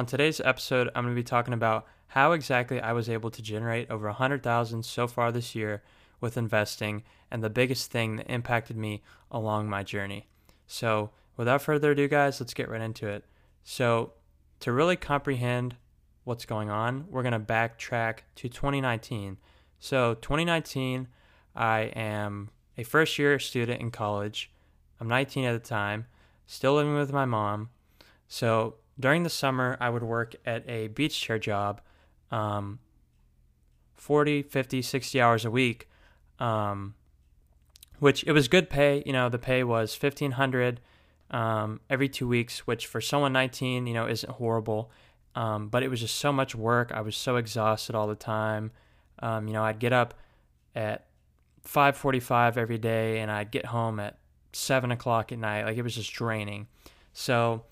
On today's episode, I'm going to be talking about how exactly I was able to generate over $100,000 so far this year with investing and the biggest thing that impacted me along my journey. So without further ado, guys, let's get right into it. So to really comprehend what's going on, we're going to backtrack to 2019. So 2019, I am a first-year student in college. I'm 19 at the time, still living with my mom. So during the summer, I would work at a beach chair job 40, 50, 60 hours a week, which it was good pay. You know, the pay was $1,500 every 2 weeks, which for someone 19, you know, isn't horrible. But it was just so much work. I was so exhausted all the time. You know, I'd get up at 5:45 every day and I'd get home at 7 o'clock at night. Like, it was just draining. So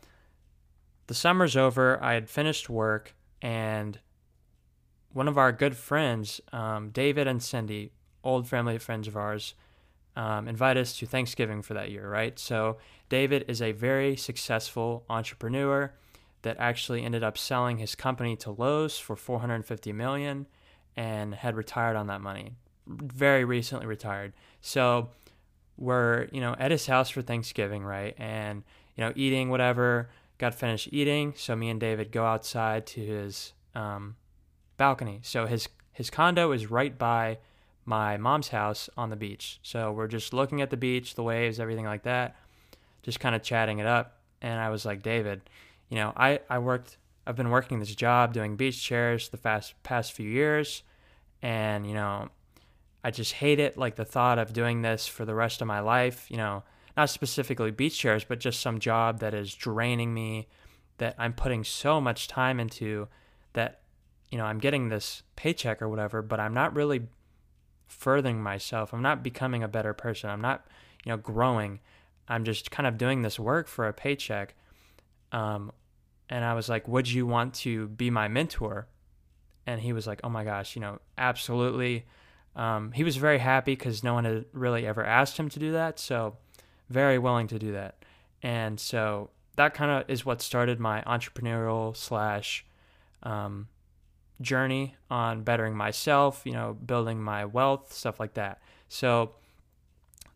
the summer's over. I had finished work, and one of our good friends, David and Cindy, old family friends of ours, invite us to Thanksgiving for that year, right? So David is a very successful entrepreneur that actually ended up selling his company to Lowe's for $450 million and had retired on that money, very recently retired. So we're, you know, at his house for Thanksgiving, right? And, you know, eating whatever, got finished eating. So me and David go outside to his balcony. So his condo is right by my mom's house on the beach. So we're just looking at the beach, the waves, everything like that, just kind of chatting it up. And I was like, David, you know, I've been working this job doing beach chairs the past few years. And, you know, I just hate it. Like, the thought of doing this for the rest of my life, you know, not specifically beach chairs, but just some job that is draining me, that I'm putting so much time into, that, you know, I'm getting this paycheck or whatever, but I'm not really furthering myself. I'm not becoming a better person. I'm not, you know, growing. I'm just kind of doing this work for a paycheck. And I was like, would you want to be my mentor? And he was like, oh my gosh, you know, absolutely. He was very happy because no one had really ever asked him to do that. So very willing to do that. And so that kind of is what started my entrepreneurial / journey on bettering myself, you know, building my wealth, stuff like that. So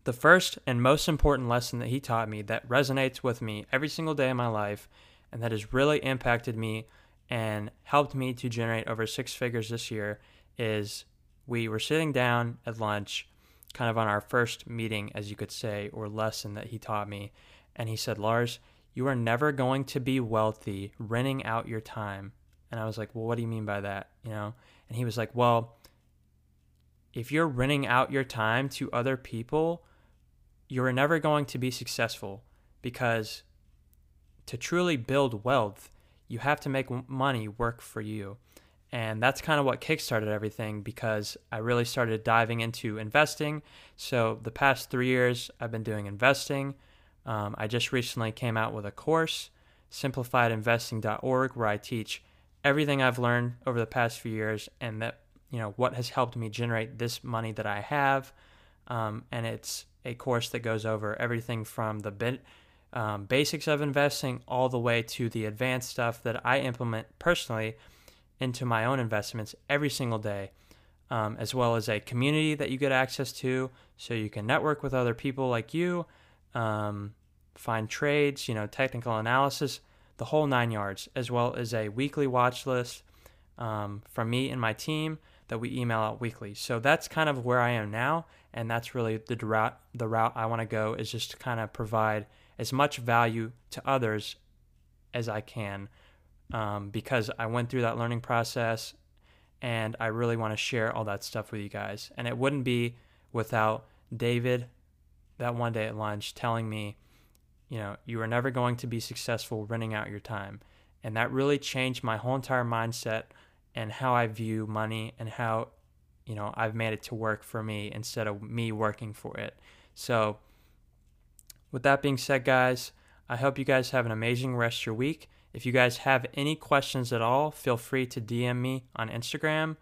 the first and most important lesson that he taught me that resonates with me every single day of my life, and that has really impacted me and helped me to generate over six figures this year, is we were sitting down at lunch, kind of on our first meeting, as you could say, or lesson that he taught me. And he said, Lars, you are never going to be wealthy renting out your time. And I was like, well, what do you mean by that? You know? And he was like, well, if you're renting out your time to other people, you're never going to be successful, because to truly build wealth, you have to make money work for you. And that's kind of what kickstarted everything, because I really started diving into investing. So the past 3 years, I've been doing investing. I just recently came out with a course, Simplifiedinvesting.org, where I teach everything I've learned over the past few years, and that, you know, what has helped me generate this money that I have. And it's a course that goes over everything from the basics of investing all the way to the advanced stuff that I implement personally into my own investments every single day, as well as a community that you get access to, so you can network with other people like you, find trades, you know, technical analysis, the whole nine yards, as well as a weekly watch list from me and my team that we email out weekly. So that's kind of where I am now, and that's really the route I want to go, is just to kind of provide as much value to others as I can. Because I went through that learning process, and I really want to share all that stuff with you guys. And it wouldn't be without David that one day at lunch telling me, you know, you are never going to be successful renting out your time. And that really changed my whole entire mindset and how I view money, and how, you know, I've made it to work for me instead of me working for it. So with that being said, guys, I hope you guys have an amazing rest of your week. If you guys have any questions at all, feel free to DM me on Instagram,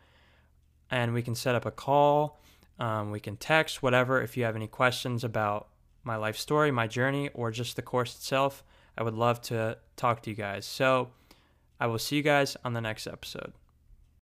and we can set up a call. We can text, whatever. If you have any questions about my life story, my journey, or just the course itself, I would love to talk to you guys. So I will see you guys on the next episode.